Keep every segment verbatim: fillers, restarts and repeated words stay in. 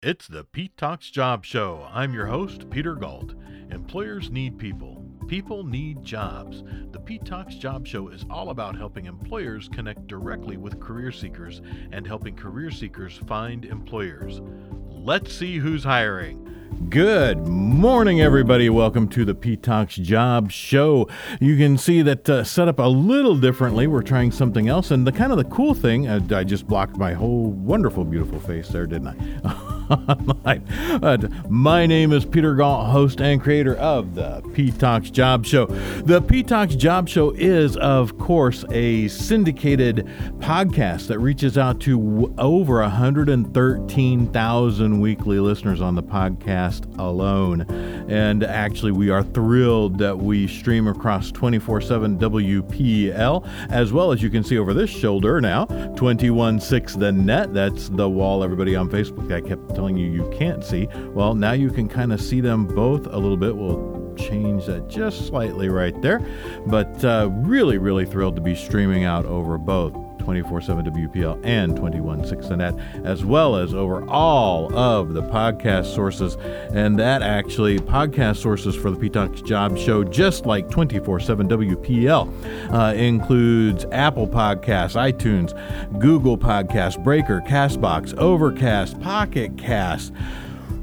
It's the Pete Talks Job Show. I'm your host, Peter Galt. Employers need people. People need jobs. The Pete Talks Job Show is all about helping employers connect directly with career seekers and helping career seekers find employers. Let's see who's hiring. Good morning, everybody. Welcome to the Pete Talks Job Show. You can see that uh, set up a little differently. We're trying something else. And the kind of the cool thing, uh, I just blocked my whole wonderful, beautiful face there, didn't I? uh, my name is Peter Galt, host and creator of the Pete Talks Job Show. The Pete Talks Job Show is, of course, a syndicated podcast that reaches out to w- over one hundred thirteen thousand weekly listeners on the podcast alone. And actually, we are thrilled that we stream across twenty-four seven W P L, as well as you can see over this shoulder now, two one six The Net. That's the wall everybody on Facebook I kept telling you you can't see. Well, now you can kind of see them both a little bit. We'll change that just slightly right there. But uh, really, really thrilled to be streaming out over both twenty-four seven W P L and two one six The Net, as well as over all of the podcast sources. And that actually, podcast sources for the Pete Talks Job Show, just like twenty-four seven W P L, uh, includes Apple Podcasts, iTunes, Google Podcasts, Breaker, CastBox, Overcast, Pocket Cast,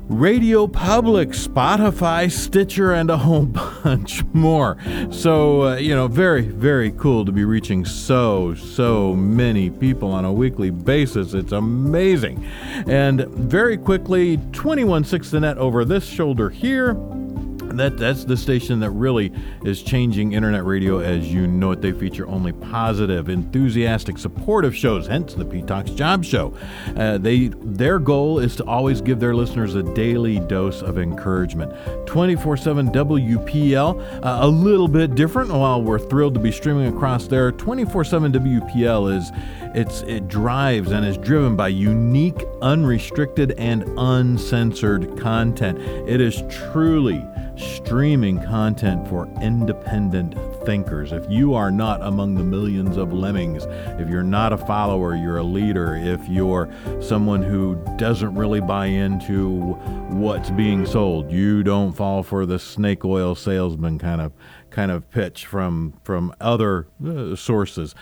Radio Public, Spotify, Stitcher, and a whole bunch more. So, uh, you know, very, very cool to be reaching so, so many people on a weekly basis. It's amazing. And very quickly, two one six The Net over this shoulder here. That that's the station that really is changing internet radio as you know it. They feature only positive, enthusiastic, supportive shows, hence the Pete Talks Job Show. Uh, they their goal is to always give their listeners a daily dose of encouragement. twenty-four seven W P L, uh, a little bit different. While we're thrilled to be streaming across there, twenty-four seven W P L is it's it drives and is driven by unique, unrestricted, and uncensored content. It is truly streaming content for independent thinkers. If you are not among the millions of lemmings, if you're not a follower, you're a leader, if you're someone who doesn't really buy into what's being sold, you don't fall for the snake oil salesman kind of kind of pitch from from other uh, sources,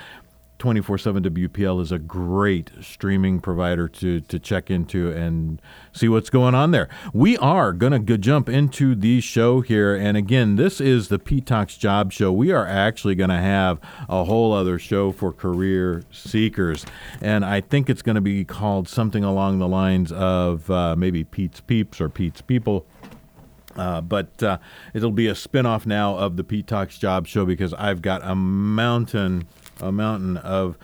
twenty-four seven W P L is a great streaming provider to to check into and see what's going on there. We are going to jump into the show here. And again, this is the Pete Talks Job Show. We are actually going to have a whole other show for career seekers. And I think it's going to be called something along the lines of uh, maybe Pete's Peeps or Pete's People. Uh, but uh, it'll be a spinoff now of the Pete Talks Job Show because I've got a mountain a mountain of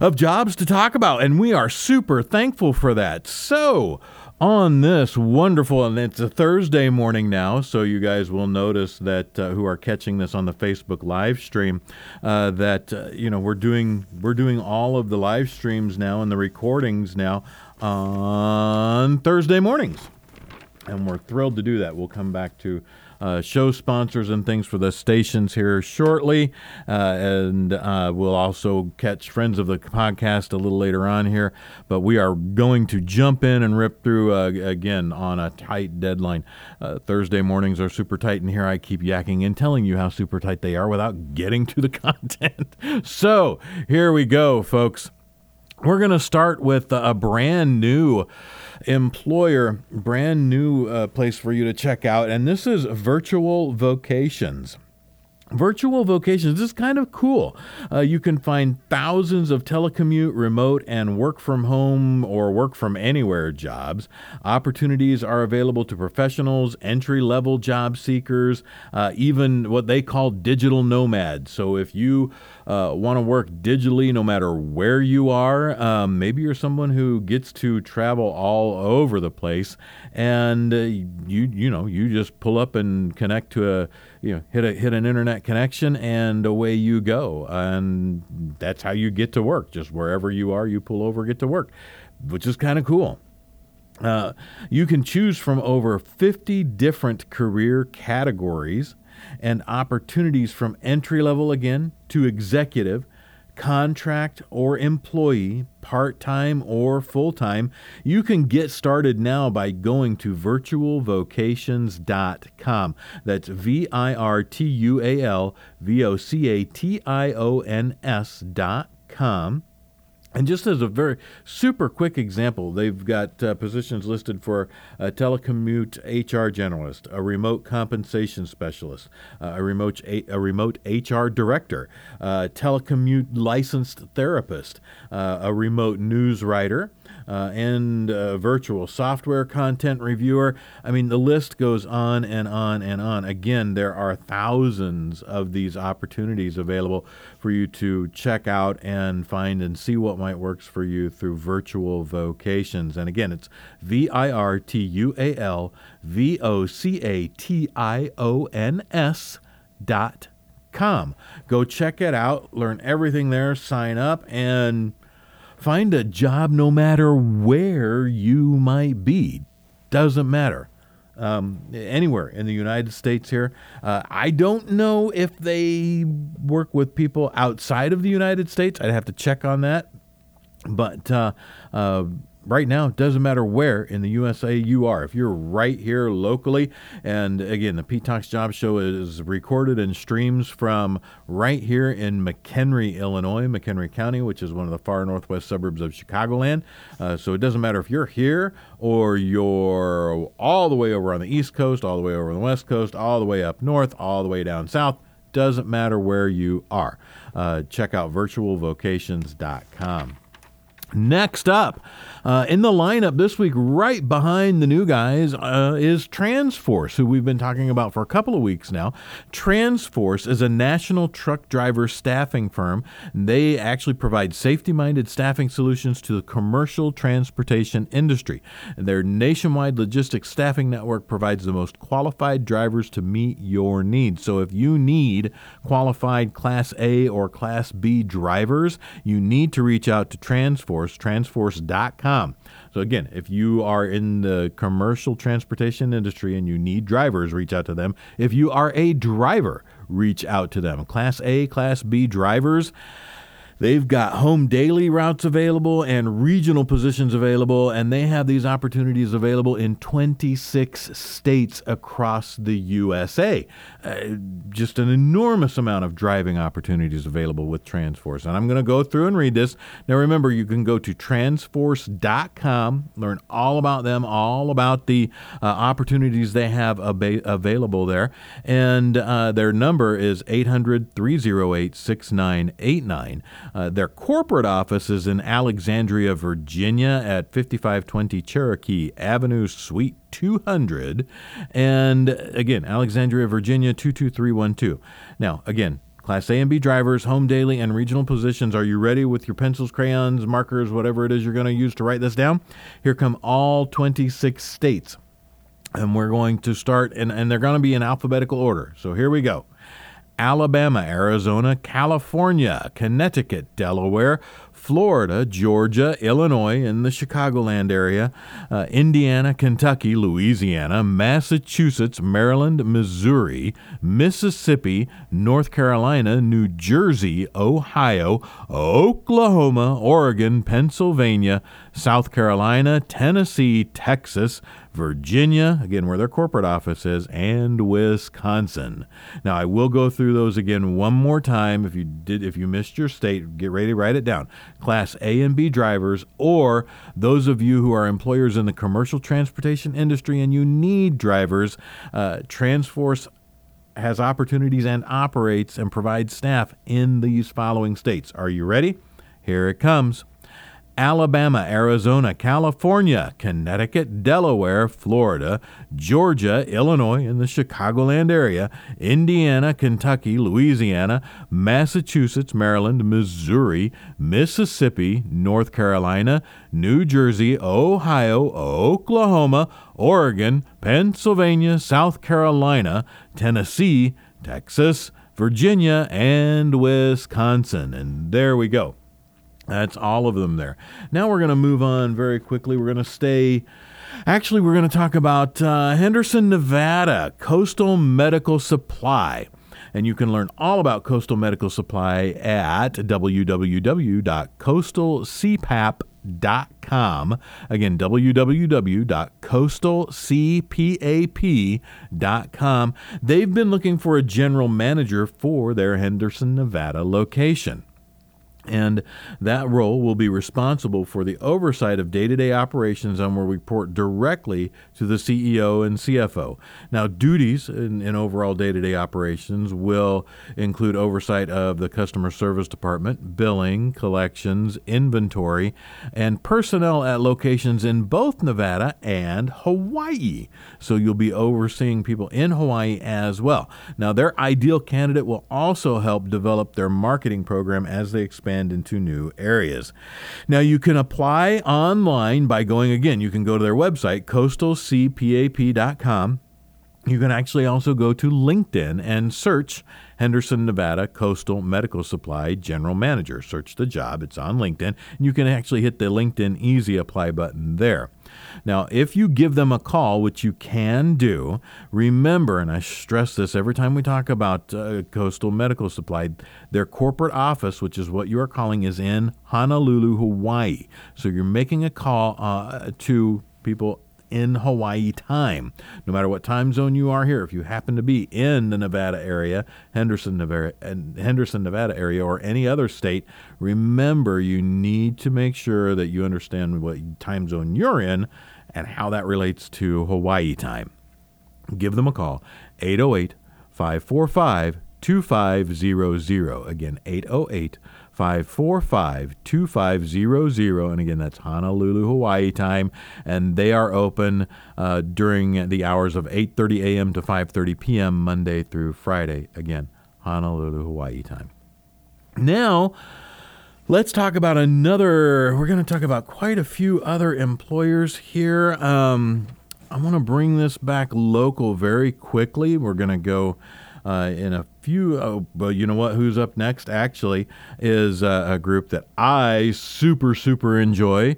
of jobs to talk about, and we are super thankful for that. So on this wonderful, and it's a Thursday morning now, so you guys will notice that uh, who are catching this on the Facebook live stream, uh, that uh, you know we're doing we're doing all of the live streams now and the recordings now on Thursday mornings, and we're thrilled to do that. We'll come back to Uh, show sponsors and things for the stations here shortly. Uh, and uh, we'll also catch friends of the podcast a little later on here. But we are going to jump in and rip through uh, again on a tight deadline. Uh, Thursday mornings are super tight, and here I keep yakking and telling you how super tight they are without getting to the content. So here we go, folks. We're going to start with a brand new employer, brand new uh, place for you to check out. And this is Virtual Vocations. Virtual Vocations, this is kind of cool. Uh, you can find thousands of telecommute, remote, and work from home or work from anywhere jobs. Opportunities are available to professionals, entry-level job seekers, uh, even what they call digital nomads. So if you uh, want to work digitally no matter where you are, um, maybe you're someone who gets to travel all over the place, and uh, you you know you just pull up and connect to a you know hit a hit an internet connection and away you go. And that's how you get to work. Just wherever you are, you pull over, get to work, which is kind of cool. Uh, you can choose from over fifty different career categories and opportunities from entry level again to executive contract or employee, part-time or full-time, you can get started now by going to virtual vocations dot com. That's V I R T U A L V O C A T I O N S dot com. And just as a very super quick example, they've got uh, positions listed for a telecommute H R generalist, a remote compensation specialist, uh, a remote a remote H R director, a telecommute licensed therapist, uh, a remote news writer, uh, and a virtual software content reviewer. I mean, the list goes on and on and on. Again, there are thousands of these opportunities available for you to check out and find and see what might works for you through Virtual Vocations. And again, it's V I R T U A L V O C A T I O N S dot com. Go check it out, learn everything there, sign up, and find a job no matter where you might be. Doesn't matter. Um, anywhere in the United States here. Uh, I don't know if they work with people outside of the United States. I'd have to check on that. But uh, uh, right now, it doesn't matter where in the U S A you are. If you're right here locally, and again, the Pete Talks Job Show is recorded and streams from right here in McHenry, Illinois, McHenry County, which is one of the far northwest suburbs of Chicagoland. Uh, so it doesn't matter if you're here or you're all the way over on the East Coast, all the way over on the West Coast, all the way up north, all the way down south. Doesn't matter where you are. Uh, check out virtual vocations dot com. Next up, uh, in the lineup this week, right behind the new guys, uh, is Transforce, who we've been talking about for a couple of weeks now. Transforce is a national truck driver staffing firm. They actually provide safety-minded staffing solutions to the commercial transportation industry. Their nationwide logistics staffing network provides the most qualified drivers to meet your needs. So if you need qualified Class A or Class B drivers, you need to reach out to Transforce. transforce dot com. So again, if you are in the commercial transportation industry and you need drivers, reach out to them. If you are a driver, reach out to them. Class A, Class B drivers, they've got home daily routes available and regional positions available, and they have these opportunities available in twenty-six states across the U S A. Uh, just an enormous amount of driving opportunities available with Transforce. And I'm going to go through and read this. Now, remember, you can go to transforce dot com, learn all about them, all about the uh, opportunities they have ab- available there. And uh, their number is eight hundred, three oh eight, six nine eight nine. Uh, their corporate office is in Alexandria, Virginia at fifty-five twenty Cherokee Avenue, Suite two hundred. And again, Alexandria, Virginia, two two three one two. Now, again, Class A and B drivers, home daily, and regional positions. Are you ready with your pencils, crayons, markers, whatever it is you're going to use to write this down? Here come all twenty-six states. And we're going to start, and, and they're going to be in alphabetical order. So here we go. Alabama, Arizona, California, Connecticut, Delaware, Florida, Georgia, Illinois, in the Chicagoland area, uh, Indiana, Kentucky, Louisiana, Massachusetts, Maryland, Missouri, Mississippi, North Carolina, New Jersey, Ohio, Oklahoma, Oregon, Pennsylvania, South Carolina, Tennessee, Texas, Virginia, again, where their corporate office is, and Wisconsin. Now, I will go through those again one more time. If you did, if you missed your state, get ready to write it down. Class A and B drivers, or those of you who are employers in the commercial transportation industry and you need drivers, uh, Transforce has opportunities and operates and provides staff in these following states. Are you ready? Here it comes. Alabama, Arizona, California, Connecticut, Delaware, Florida, Georgia, Illinois, in the Chicagoland area, Indiana, Kentucky, Louisiana, Massachusetts, Maryland, Missouri, Mississippi, North Carolina, New Jersey, Ohio, Oklahoma, Oregon, Pennsylvania, South Carolina, Tennessee, Texas, Virginia, and Wisconsin. And there we go. That's all of them there. Now we're going to move on very quickly. We're going to stay... Actually, we're going to talk about uh, Henderson, Nevada, Coastal Medical Supply. And you can learn all about Coastal Medical Supply at w w w dot coastal c p a p dot com. Again, w w w dot coastal c p a p dot com. They've been looking for a general manager for their Henderson, Nevada location. And that role will be responsible for the oversight of day-to-day operations and will report directly to the C E O and C F O. Now, duties in, in overall day-to-day operations will include oversight of the customer service department, billing, collections, inventory, and personnel at locations in both Nevada and Hawaii. So you'll be overseeing people in Hawaii as well. Now, their ideal candidate will also help develop their marketing program as they expand into new areas. Now, you can apply online by going, again, you can go to their website, coastal c p a p dot com. You can actually also go to LinkedIn and search Henderson, Nevada Coastal Medical Supply General Manager. Search the job. It's on LinkedIn. You can actually hit the LinkedIn Easy Apply button there. Now, if you give them a call, which you can do, remember, and I stress this every time we talk about uh, Coastal Medical Supply, their corporate office, which is what you are calling, is in Honolulu, Hawaii. So you're making a call uh, to people in Hawaii time, no matter what time zone you are here. If you happen to be in the Nevada area, Henderson, Nevada, Henderson, Nevada area, or any other state, remember you need to make sure that you understand what time zone you're in and how that relates to Hawaii time. Give them a call, eight oh eight, five four five, two five zero zero. Again, eight oh eight, five four five, two five zero zero. And again, that's Honolulu, Hawaii time. And they are open uh, during the hours of eight thirty a m to five thirty p m Monday through Friday. Again, Honolulu, Hawaii time. Now, let's talk about another. We're going to talk about quite a few other employers here. Um, I want to bring this back local very quickly. We're going to go Uh, in a few, oh, but you know what? Who's up next actually is uh, a group that I super, super enjoy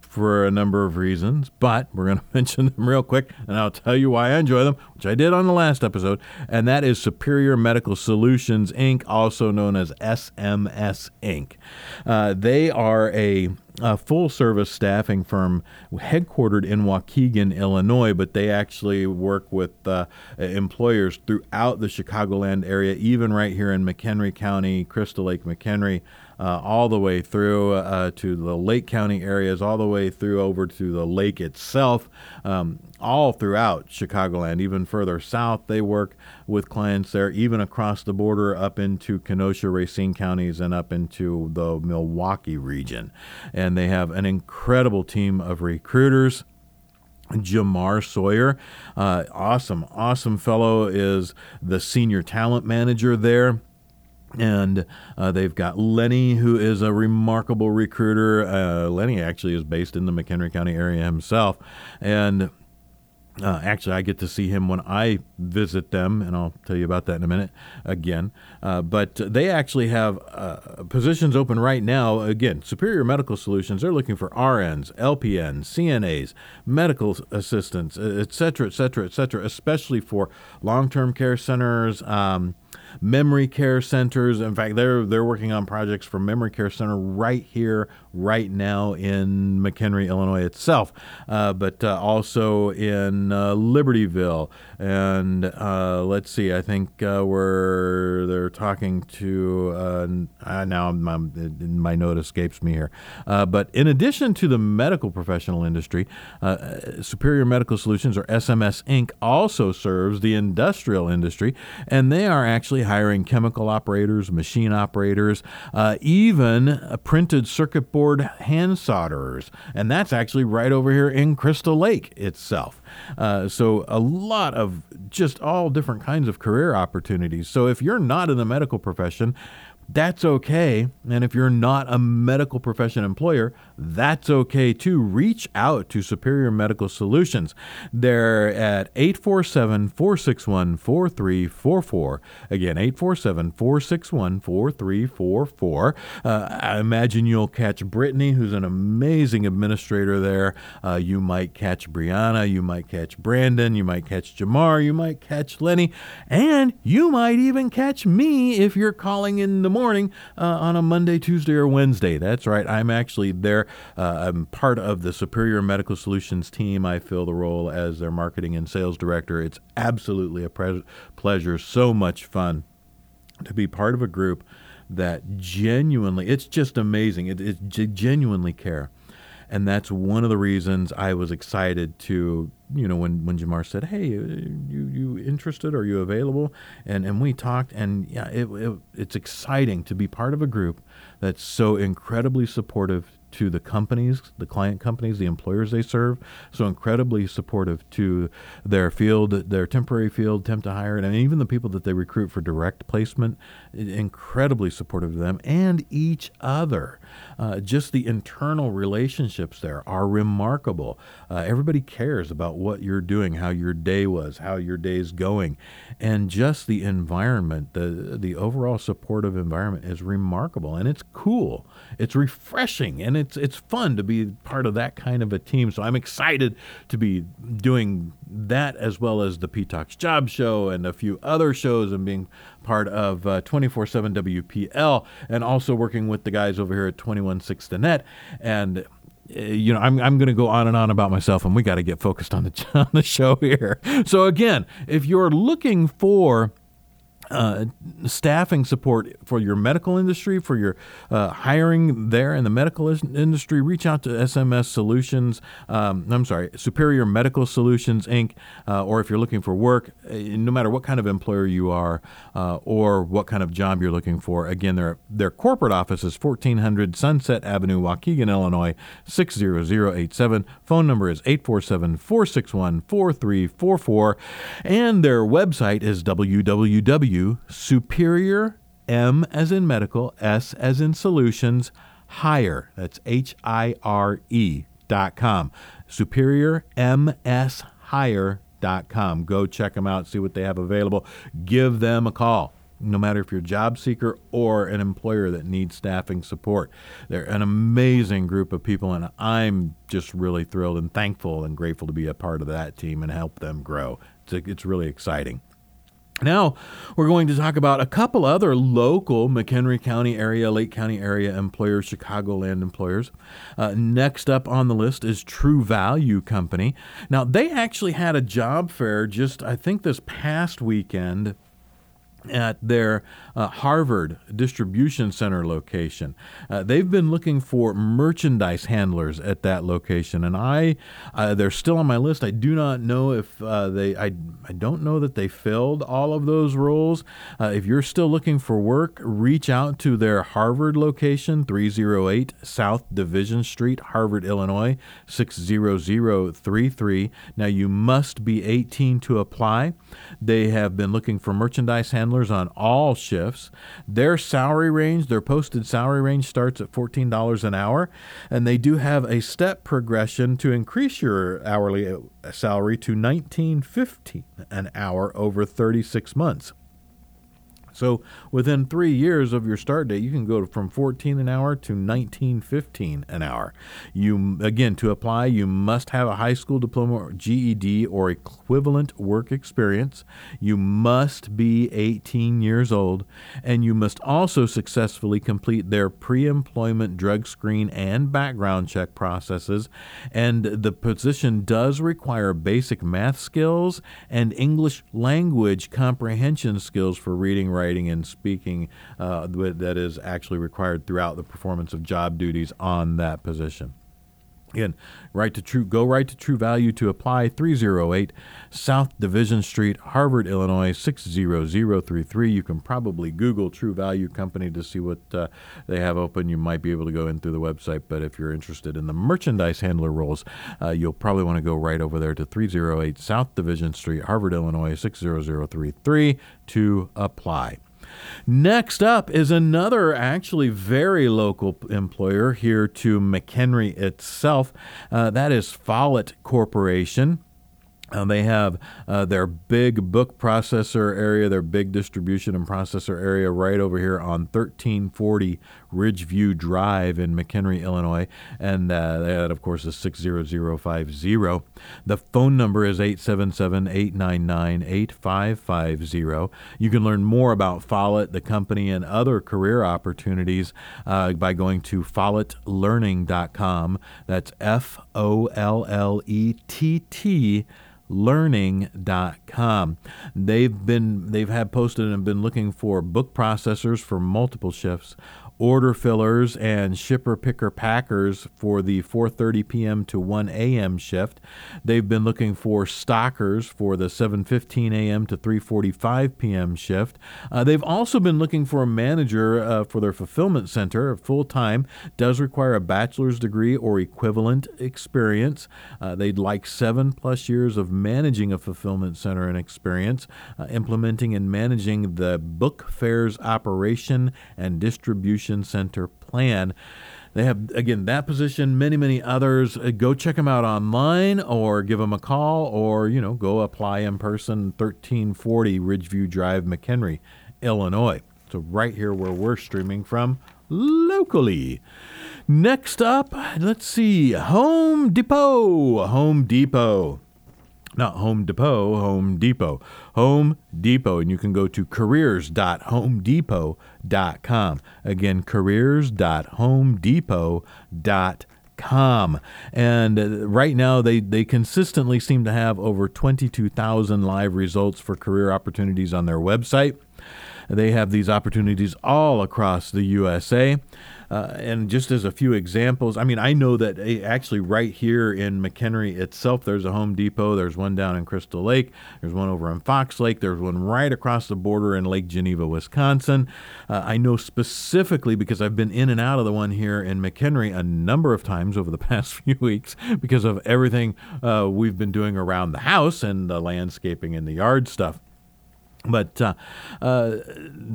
for a number of reasons, but we're going to mention them real quick, and I'll tell you why I enjoy them, which I did on the last episode, and that is Superior Medical Solutions, Incorporated, also known as S M S, Incorporated. Uh, they are a a full-service staffing firm headquartered in Waukegan, Illinois, but they actually work with uh, employers throughout the Chicagoland area, even right here in McHenry County, Crystal Lake, McHenry, uh, all the way through uh, to the Lake County areas, all the way through over to the lake itself, um, all throughout Chicagoland. Even further south, they work with clients there, even across the border up into Kenosha, Racine counties, and up into the Milwaukee region. And And they have an incredible team of recruiters. Jamar Sawyer, uh, awesome, awesome fellow, is the senior talent manager there. And uh, they've got Lenny, who is a remarkable recruiter. Uh, Lenny actually is based in the McHenry County area himself. And Uh, actually, I get to see him when I visit them, and I'll tell you about that in a minute again. Uh, but they actually have uh, positions open right now. Again, Superior Medical Solutions, they're looking for R Ns, L P Ns, C N As, medical assistants, et cetera, et cetera, et cetera, especially for long-term care centers, um, memory care centers. In fact, they're they're working on projects for memory care center right here, right now in McHenry, Illinois itself, uh, but uh, also in uh, Libertyville. And uh, let's see, I think uh, we're they're talking to uh, now my, my note escapes me here. Uh, but in addition to the medical professional industry, uh, Superior Medical Solutions, or S M S, Incorporated, also serves the industrial industry, and they are actually hiring chemical operators, machine operators, uh, even uh, printed circuit board hand solderers. And that's actually right over here in Crystal Lake itself. Uh, so a lot of just all different kinds of career opportunities. So if you're not in the medical profession, That's okay. And if you're not a medical profession employer, that's okay too. Reach out to Superior Medical Solutions. They're at eight four seven, four six one, four three four four. Again, eight four seven, four six one, four three four four. Uh, I imagine you'll catch Brittany, who's an amazing administrator there. Uh, you might catch Brianna. You might catch Brandon. You might catch Jamar. You might catch Lenny. And you might even catch me if you're calling in the morning uh, on a Monday, Tuesday, or Wednesday. That's right. I'm actually there. Uh, I'm part of the Superior Medical Solutions team. I fill the role as their marketing and sales director. It's absolutely a pre- pleasure. So much fun to be part of a group that genuinely, it's just amazing. It, it g- genuinely care. And that's one of the reasons I was excited to, you know, when, when Jamar said, hey, you you interested? Are you available? And and we talked, and yeah, it, it it's exciting to be part of a group that's so incredibly supportive to the companies, the client companies, the employers they serve, so incredibly supportive to their field, their temporary field, temp to hire, and even the people that they recruit for direct placement, incredibly supportive to them and each other. Uh, just the internal relationships there are remarkable. Uh, everybody cares about what you're doing, how your day was, how your day's going, and just the environment, the, the overall supportive environment is remarkable, and it's cool, it's refreshing, and it's it's fun to be part of that kind of a team. So I'm excited to be doing that as well as the Pete Talks Job Show and a few other shows and being part of uh, twenty-four seven W P L and also working with the guys over here at two sixteen The Net. And you know, I'm I'm going to go on and on about myself, and we got to get focused on the on the show here. So again, if you're looking for Uh, staffing support for your medical industry, for your uh, hiring there in the medical is- industry, reach out to S M S Solutions. Um, I'm sorry, Superior Medical Solutions, Incorporated. Uh, or if you're looking for work, no matter what kind of employer you are uh, or what kind of job you're looking for, again, their their corporate office is fourteen hundred Sunset Avenue, Waukegan, Illinois, six zero zero eight seven. Phone number is eight four seven, four six one, four three four four. And their website is www. Superior, M as in medical, S as in solutions, hire, that's H I R E dot com, Superior M S Hire dot com. Go check them out, see what they have available. Give them a call, no matter if you're a job seeker or an employer that needs staffing support. They're an amazing group of people, and I'm just really thrilled and thankful and grateful to be a part of that team and help them grow. It's, a, it's really exciting. Now, we're going to talk about a couple other local McHenry County area, Lake County area employers, Chicagoland employers. Uh, next up on the list is True Value Company. Now, they actually had a job fair just, I think, this past weekend at their uh, Harvard Distribution Center location. Uh, they've been looking for merchandise handlers at that location, and I, uh, they're still on my list. I do not know if uh, they, I, I don't know that they filled all of those roles. Uh, if you're still looking for work, reach out to their Harvard location, three oh eight South Division Street, Harvard, Illinois, six zero zero three three. Now, you must be eighteen to apply. They have been looking for merchandise handlers on all shifts. Their salary range, their posted salary range starts at fourteen dollars an hour, and they do have a step progression to increase your hourly salary to nineteen fifteen an hour over thirty-six months. So within three years of your start date, you can go from fourteen an hour to nineteen fifteen an hour. You, again, to apply, you must have a high school diploma or G E D or equivalent work experience. You must be eighteen years old, and you must also successfully complete their pre-employment drug screen and background check processes. And the position does require basic math skills and English language comprehension skills for reading, writing, writing and speaking uh, that is actually required throughout the performance of job duties on that position. Again, right to true, go right to True Value to apply, three oh eight South Division Street, Harvard, Illinois, six zero zero three three. You can probably Google True Value Company to see what uh, they have open. You might be able to go in through the website, but if you're interested in the merchandise handler roles, uh, you'll probably want to go right over there to three oh eight South Division Street, Harvard, Illinois, six zero zero three three to apply. Next up is another actually very local employer here to McHenry itself. Uh, that is Follett Corporation. Uh, they have uh, their big book processor area, their big distribution and processor area right over here on thirteen forty Ridgeview Drive in McHenry, Illinois. And uh, that, of course, is six zero zero five zero. The phone number is eight seven seven, eight nine nine, eight five five zero. You can learn more about Follett, the company, and other career opportunities uh, by going to follett learning dot com. That's F O L L E T T learning dot com. They've been they've had posted and been looking for book processors for multiple shifts, order fillers and shipper picker packers for the four thirty p.m. to one a.m. shift. They've been looking for stockers for the seven fifteen a.m. to three forty-five p.m. shift. Uh, they've also been looking for a manager uh, for their fulfillment center full-time. Does require a bachelor's degree or equivalent experience. Uh, they'd like seven plus years of managing a fulfillment center and experience, uh, implementing and managing the book fairs operation and distribution center plan. They have, again, that position, many, many others. Uh, go check them out online or give them a call or, you know, go apply in person, thirteen forty Ridgeview Drive, McHenry, Illinois. So right here where we're streaming from locally. Next up, let's see, Home Depot. Home Depot. Not Home Depot, Home Depot. Home Depot. And you can go to careers dot home depot dot com. Again, careers dot home depot dot com. And right now, they, they consistently seem to have over twenty-two thousand live results for career opportunities on their website. They have these opportunities all across the U S A. Uh, and just as a few examples, I mean, I know that actually right here in McHenry itself, there's a Home Depot. There's one down in Crystal Lake. There's one over in Fox Lake. There's one right across the border in Lake Geneva, Wisconsin. Uh, I know specifically because I've been in and out of the one here in McHenry a number of times over the past few weeks because of everything uh, we've been doing around the house and the landscaping and the yard stuff. But uh, uh,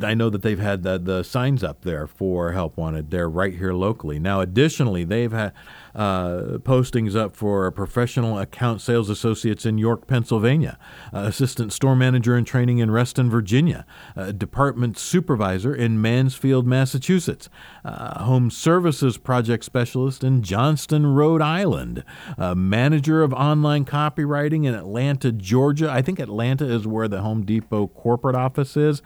I know that they've had the, the signs up there for Help Wanted. They're right here locally. Now, additionally, they've had uh, postings up for professional account sales associates in York, Pennsylvania, uh, assistant store manager in training in Reston, Virginia, uh, department supervisor in Mansfield, Massachusetts, uh, home services project specialist in Johnston, Rhode Island, uh, manager of online copywriting in Atlanta, Georgia. I think Atlanta is where the Home Depot corporate office is.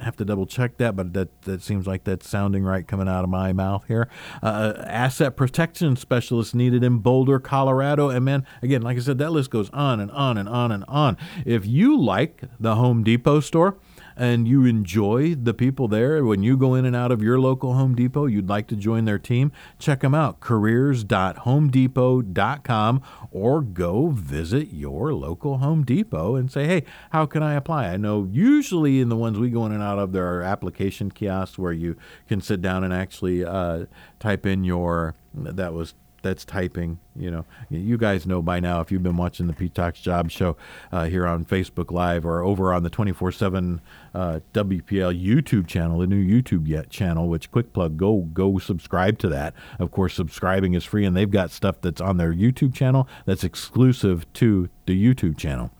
I have to double check that, but that, that seems like that's sounding right coming out of my mouth here. Uh, asset protection specialist needed in Boulder, Colorado. And man, again, like I said, that list goes on and on and on and on. If you like the Home Depot store, and you enjoy the people there, when you go in and out of your local Home Depot, you'd like to join their team, check them out, careers dot home depot dot com, or go visit your local Home Depot and say, hey, how can I apply? I know usually in the ones we go in and out of, there are application kiosks where you can sit down and actually uh, type in your, that was That's typing, you know. You guys know by now if you've been watching the Pete Talks Job Show uh, here on Facebook Live or over on the twenty-four seven uh, W P L YouTube channel, the new YouTube yet channel, which quick plug, go go subscribe to that. Of course, subscribing is free, and they've got stuff that's on their YouTube channel that's exclusive to the YouTube channel.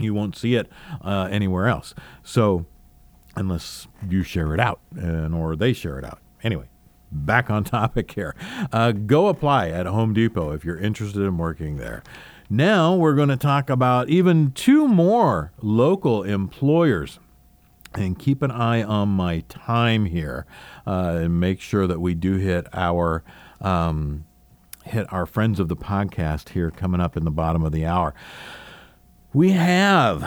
You won't see it uh, anywhere else. So unless you share it out and or they share it out. Anyway. Back on topic here. Uh, go apply at Home Depot if you're interested in working there. Now we're going to talk about even two more local employers. And keep an eye on my time here uh, and make sure that we do hit our... Um, hit our friends of the podcast here coming up in the bottom of the hour. We have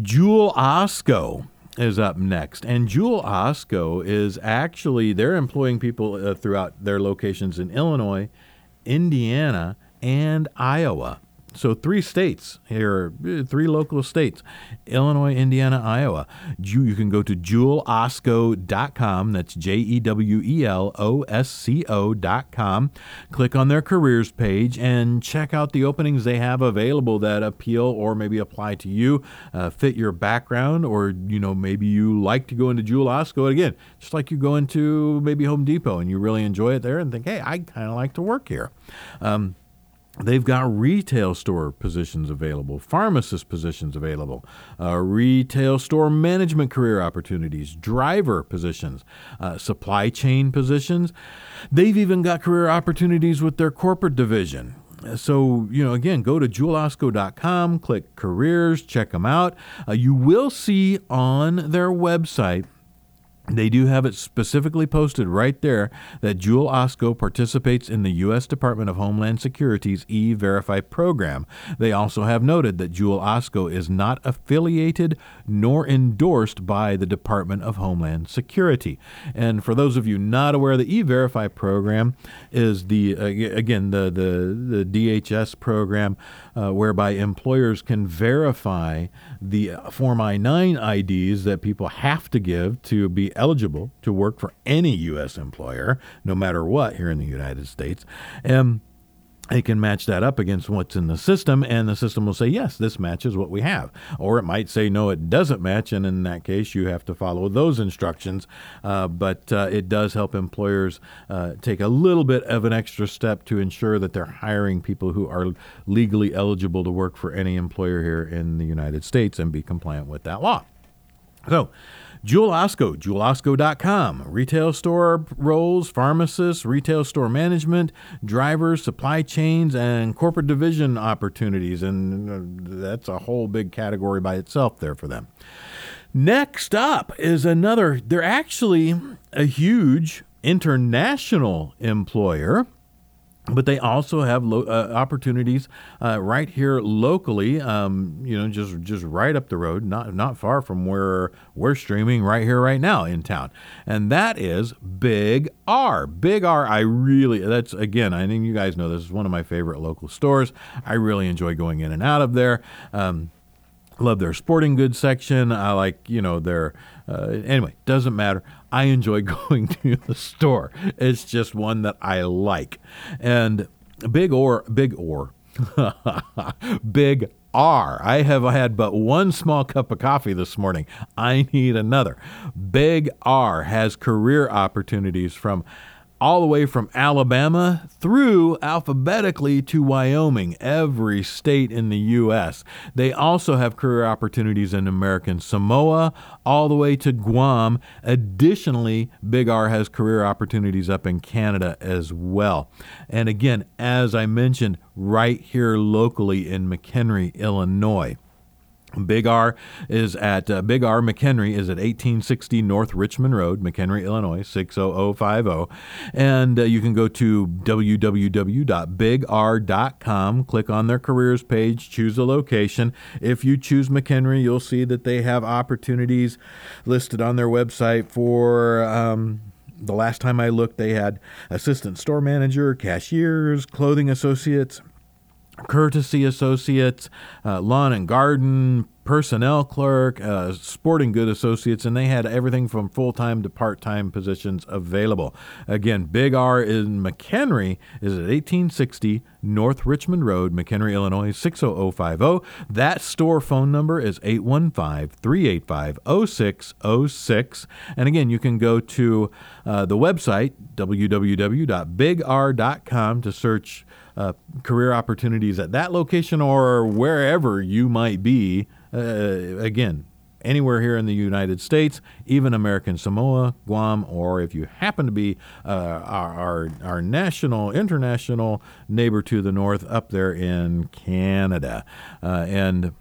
Jewel Osco is up next. And Jewel Osco is actually, they're employing people uh, throughout their locations in Illinois, Indiana, and Iowa. So three states here, three local states, Illinois, Indiana, Iowa. You can go to jewel osco dot com. That's J E W E L O S C O dot com. Click on their careers page and check out the openings they have available that appeal or maybe apply to you, uh, fit your background, or, you know, maybe you like to go into Jewel Osco again, just like you go into maybe Home Depot and you really enjoy it there and think, hey, I kind of like to work here. Um, They've got retail store positions available, pharmacist positions available, uh, retail store management career opportunities, driver positions, uh, supply chain positions. They've even got career opportunities with their corporate division. So, you know, again, go to jewel osco dot com, click careers, check them out. Uh, you will see on their website, they do have it specifically posted right there that Jewel Osco participates in the U S Department of Homeland Security's E-Verify program. They also have noted that Jewel Osco is not affiliated nor endorsed by the Department of Homeland Security. And for those of you not aware, the E-Verify program is the, uh, again, the, the, the D H S program uh, whereby employers can verify the Form I nine I Ds that people have to give to be eligible to work for any U S employer, no matter what, here in the United States. Um, they can match that up against what's in the system, and the system will say, yes, this matches what we have. Or it might say, no, it doesn't match, and in that case, you have to follow those instructions. Uh, but uh, it does help employers uh, take a little bit of an extra step to ensure that they're hiring people who are legally eligible to work for any employer here in the United States and be compliant with that law. So, Jewel Osco, jewel osco dot com, retail store roles, pharmacists, retail store management, drivers, supply chains, and corporate division opportunities. And that's a whole big category by itself there for them. Next up is another, they're actually a huge international employer. But they also have lo- uh, opportunities uh, right here locally, um, you know, just just right up the road, not not far from where we're streaming right here, right now in town. And that is Big R. Big R, I really, that's, again, I think you guys know this is one of my favorite local stores. I really enjoy going in and out of there. Um, love their sporting goods section. I like, you know, their, uh, anyway, doesn't matter. I enjoy going to the store. It's just one that I like. And Big or Big or Big R. I have had but one small cup of coffee this morning. I need another. Big R has career opportunities from all the way from Alabama through alphabetically to Wyoming, every state in the U S. They also have career opportunities in American Samoa, all the way to Guam. Additionally, Big R has career opportunities up in Canada as well. And again, as I mentioned, right here locally in McHenry, Illinois. Big R is at uh, Big R McHenry is at eighteen sixty North Richmond Road, McHenry, Illinois six oh oh five oh, and uh, you can go to w w w dot big r dot com, click on their careers page, choose a location. If you choose McHenry, you'll see that they have opportunities listed on their website for um the last time I looked, they had assistant store manager, cashiers, clothing associates, courtesy associates, uh, lawn and garden, personnel clerk, uh, sporting good associates, and they had everything from full-time to part-time positions available. Again, Big R in McHenry is at eighteen sixty North Richmond Road, McHenry, Illinois six oh oh five oh. That store phone number is eight one five, three eight five, oh six oh six. And again, you can go to uh, the website, w w w dot big r dot com, to search Uh, career opportunities at that location or wherever you might be. Uh, again, anywhere here in the United States, even American Samoa, Guam, or if you happen to be uh, our, our our national, international neighbor to the north up there in Canada. Uh, and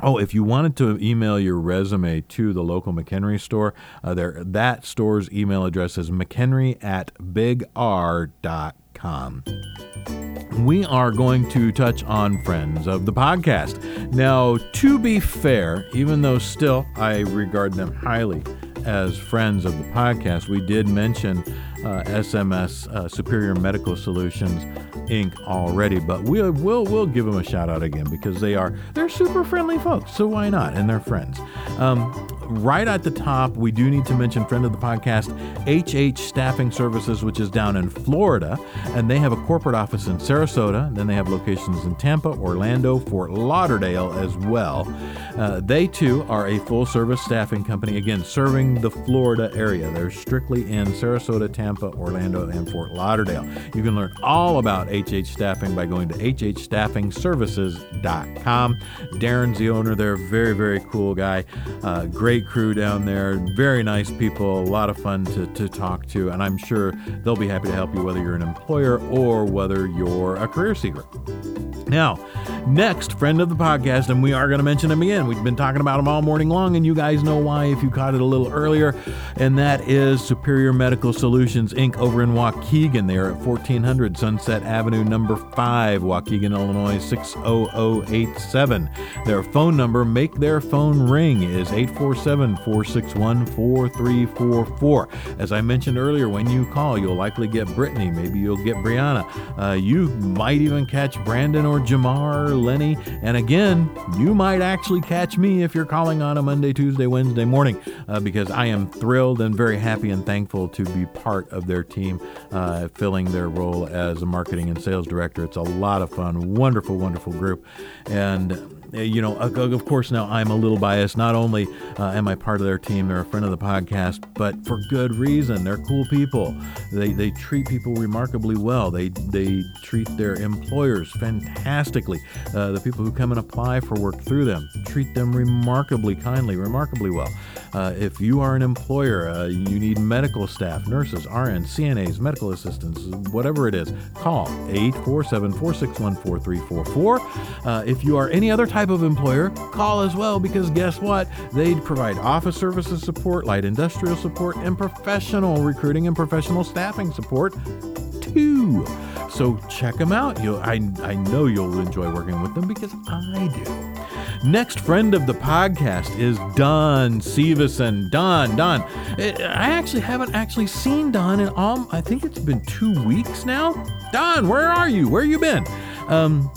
Oh, if you wanted to email your resume to the local McHenry store, uh, there that store's email address is mchenry at big r dot com. We are going to touch on friends of the podcast. Now, to be fair, even though still I regard them highly as friends of the podcast, we did mention uh, S M S, uh, Superior Medical Solutions, Incorporated already, but we'll, we'll we'll give them a shout out again because they are they're super friendly folks, so why not? And they're friends. Um, right at the top, we do need to mention friend of the podcast, H H Staffing Services, which is down in Florida, and they have a corporate office in Sarasota. Then they have locations in Tampa, Orlando, Fort Lauderdale as well. Uh, they too are a full-service staffing company, again, serving the Florida area. They're strictly in Sarasota, Tampa, Orlando, and Fort Lauderdale. You can learn all about H H Staffing by going to h h staffing services dot com. Darren's the owner there, very, very cool guy. Uh, great crew down there, very nice people, a lot of fun to, to talk to, and I'm sure they'll be happy to help you whether you're an employer or whether you're a career seeker. Now, next, friend of the podcast, and we are going to mention him again. We've been talking about him all morning long, and you guys know why if you caught it a little earlier, and that is Superior Medical Solutions, Incorporated over in Waukegan. They are at fourteen hundred Sunset Avenue, number five, Waukegan, Illinois, six zero zero eight seven. Their phone number, make their phone ring, is eight four seven, four six one, four three four four. As I mentioned earlier, when you call, you'll likely get Brittany. Maybe you'll get Brianna. Uh, you might even catch Brandon or Jamar, Lenny, and again, you might actually catch me if you're calling on a Monday, Tuesday, Wednesday morning, uh, because I am thrilled and very happy and thankful to be part of their team, uh, filling their role as a marketing and sales director. It's a lot of fun, wonderful, wonderful group. And you know, of course, now I'm a little biased. Not only uh, am I part of their team, they're a friend of the podcast, but for good reason. They're cool people. They they treat people remarkably well. They they treat their employers fantastically. Uh, the people who come and apply for work through them, treat them remarkably kindly, remarkably well. Uh, if you are an employer, uh, you need medical staff, nurses, R Ns, C N As, medical assistants, whatever it is, call eight four seven, four six one, four three four four. Uh, if you are any other type type of employer, call as well, because guess what? They provide office services support, light industrial support, and professional recruiting and professional staffing support too. So check them out. You'll, I, I know you'll enjoy working with them because I do. Next friend of the podcast is Don Severson. Don, Don. I actually haven't actually seen Don in all, I think it's been two weeks now. Don, where are you? Where you been? Um...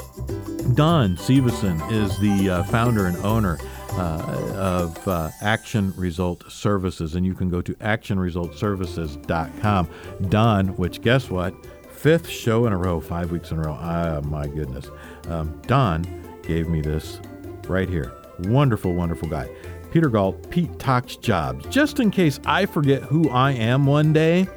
Don Severson is the uh, founder and owner uh, of uh, Action Result Services, and you can go to action result services dot com. Don, which guess what? Fifth show in a row, five weeks in a row. Ah, my goodness. Um, Don gave me this right here. Wonderful, wonderful guy. Peter Galt, Pete Talks Jobs. Just in case I forget who I am one day,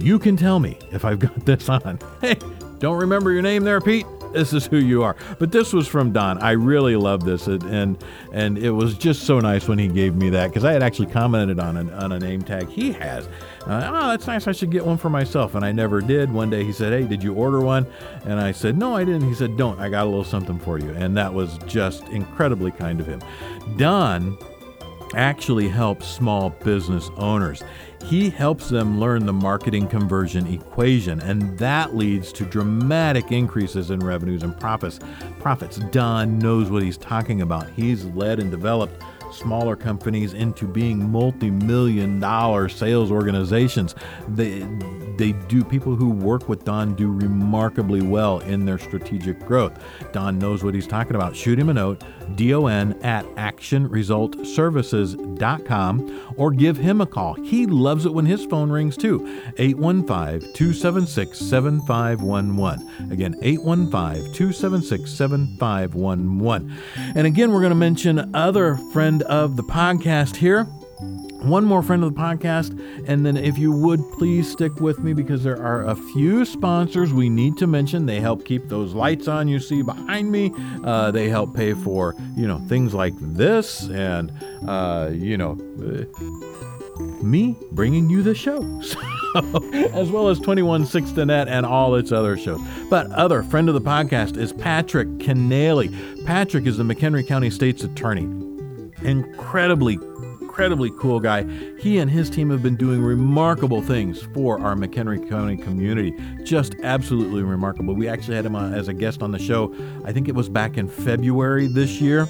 you can tell me if I've got this on. Hey, don't remember your name there, Pete? This is who you are. But this was from Don. I really love this. And, and and it was just so nice when he gave me that, because I had actually commented on an, on a name tag he has. Uh, oh, that's nice. I should get one for myself. And I never did. One day he said, hey, did you order one? And I said, no, I didn't. He said, don't. I got a little something for you. And that was just incredibly kind of him. Don actually helps small business owners. He helps them learn the marketing conversion equation, and that leads to dramatic increases in revenues and profits. Profits. Don knows what he's talking about. He's led and developed smaller companies into being multi-million dollar sales organizations. They they do, people who work with Don do remarkably well in their strategic growth. Don knows what he's talking about. Shoot him a note, D O N at action result services dot com, or give him a call. He loves it when his phone rings too. eight one five, two seven six, seven five one one. Again, eight one five, two seven six, seven five one one. And again, we're going to mention other friends of the podcast here. One more friend of the podcast, and then if you would please stick with me, because there are a few sponsors we need to mention. They help keep those lights on you see behind me. Uh, they help pay for, you know, things like this, and uh, you know, uh, me bringing you the show. As well as two one six The Net and all its other shows. But other friend of the podcast is Patrick Canaley. Patrick is the McHenry County State's Attorney. Incredibly, incredibly cool guy. He and his team have been doing remarkable things for our McHenry County community. Just absolutely remarkable. We actually had him on as a guest on the show. I think it was back in February this year.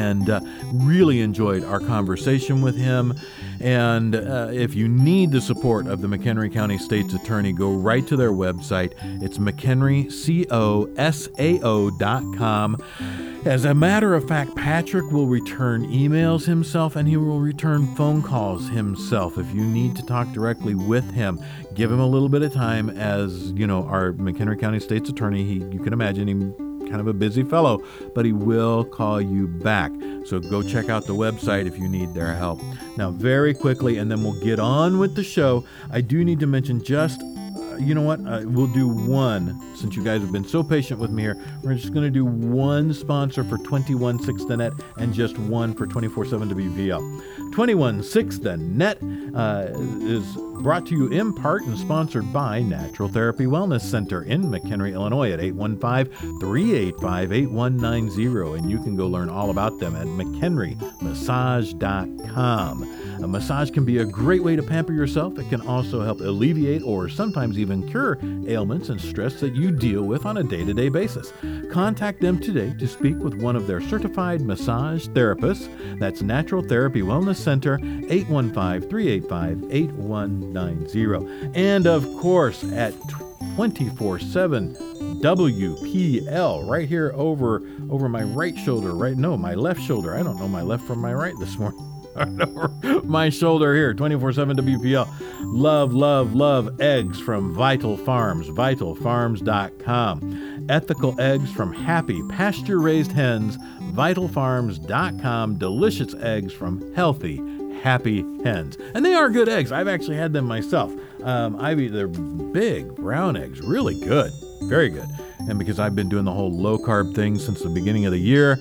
and uh, really enjoyed our conversation with him. And uh, if you need the support of the McHenry County State's Attorney, go right to their website. It's McHenry Sao dot com. As a matter of fact, Patrick will return emails himself, and he will return phone calls himself. If you need to talk directly with him, give him a little bit of time. As you know, our McHenry County State's Attorney, he, you can imagine him, kind of a busy fellow, but he will call you back. So go check out the website if you need their help. Now, very quickly, and then we'll get on with the show. I do need to mention just, uh, you know what, uh, we'll do one, since you guys have been so patient with me here, we're just going to do one sponsor for two sixteen The Net and just one for twenty-four seven W P L. two sixteen The Net uh, is brought to you in part and sponsored by Natural Therapy Wellness Center in McHenry, Illinois at eight one five, three eight five, eight one nine zero. And you can go learn all about them at McHenry Massage dot com. A massage can be a great way to pamper yourself. It can also help alleviate or sometimes even cure ailments and stress that you deal with on a day-to-day basis. Contact them today to speak with one of their certified massage therapists. That's Natural Therapy Wellness Center, eight one five, three eight five, eight one nine zero. And of course, at twenty-four seven W P L, right here over, over my right shoulder, right? No, my left shoulder. I don't know my left from my right this morning. Over my shoulder here, twenty-four seven W P L. Love, love, love eggs from Vital Farms, vital farms dot com. Ethical eggs from happy pasture-raised hens, vital farms dot com. Delicious eggs from healthy, happy hens. And they are good eggs. I've actually had them myself. Um, I've eaten their big brown eggs, really good, very good. And because I've been doing the whole low-carb thing since the beginning of the year,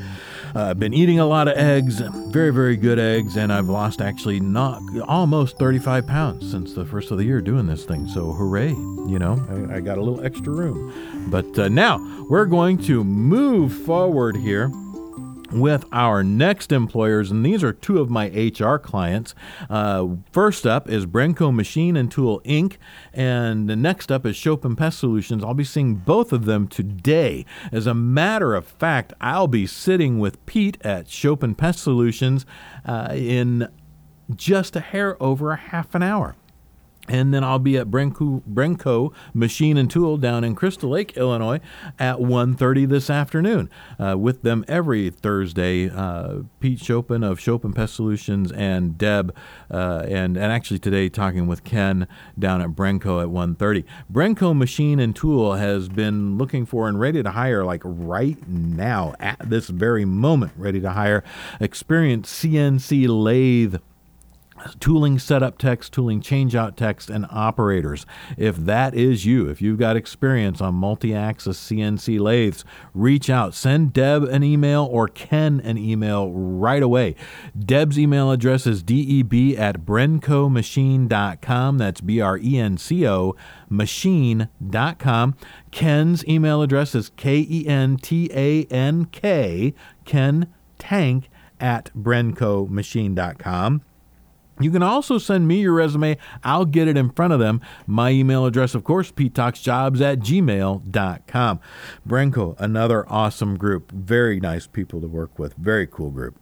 I've uh, been eating a lot of eggs, very, very good eggs, and I've lost actually not almost thirty-five pounds since the first of the year doing this thing. So hooray, you know, I, I got a little extra room. But uh, now we're going to move forward here with our next employers, and these are two of my H R clients. Uh, first up is Brenco Machine and Tool, Incorporated, and the next up is Schopen Pest Solutions. I'll be seeing both of them today. As a matter of fact, I'll be sitting with Pete at Schopen Pest Solutions uh, in just a hair over a half an hour. And then I'll be at Brenco, Brenco Machine and Tool down in Crystal Lake, Illinois at one thirty this afternoon. Uh, with them every Thursday, uh, Pete Schopen of Schopen Pest Solutions and Deb, uh, and, and actually today talking with Ken down at Brenco at one thirty. Brenco Machine and Tool has been looking for and ready to hire, like right now, at this very moment, ready to hire experienced C N C lathe tooling setup techs, tooling changeout techs, and operators. If that is you, if you've got experience on multi-axis C N C lathes, reach out. Send Deb an email or Ken an email right away. Deb's email address is deb at brenco machine dot com. That's B R E N C O machine dot com. Ken's email address is K E N T A N K, Ken Tank at brenco machine dot com. You can also send me your resume. I'll get it in front of them. My email address, of course, pete talks jobs at gmail dot com. Brenco, another awesome group. Very nice people to work with. Very cool group.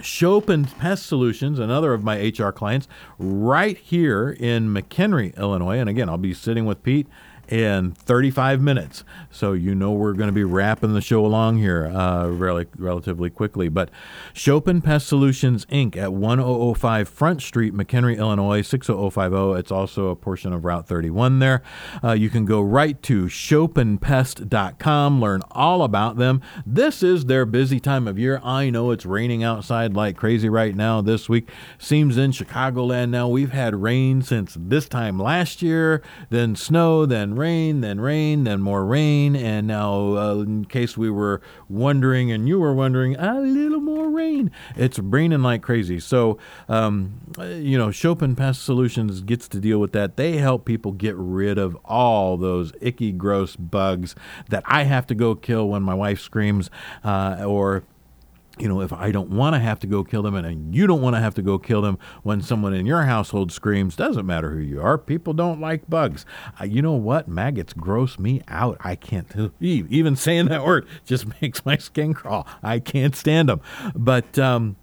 Schopen Pest Solutions, another of my H R clients, right here in McHenry, Illinois. And again, I'll be sitting with Pete in thirty-five minutes. So you know we're going to be wrapping the show along here uh, really, relatively quickly. But Schopen Pest Solutions, Incorporated at ten oh five Front Street, McHenry, Illinois, six oh oh five oh. It's also a portion of Route thirty-one there. Uh, you can go right to schopen pest dot com, learn all about them. This is their busy time of year. I know it's raining outside like crazy right now this week. Seems in Chicagoland now. We've had rain since this time last year, then snow, then rain. Rain, then rain, then more rain, and now uh, in case we were wondering and you were wondering, a little more rain. It's raining like crazy. So, um, you know, Schopen Pest Solutions gets to deal with that. They help people get rid of all those icky, gross bugs that I have to go kill when my wife screams uh, or you know, if I don't want to have to go kill them and you don't want to have to go kill them, when someone in your household screams, doesn't matter who you are, people don't like bugs. Uh, you know what? Maggots gross me out. I can't believe, even saying that word just makes my skin crawl. I can't stand them. But, um,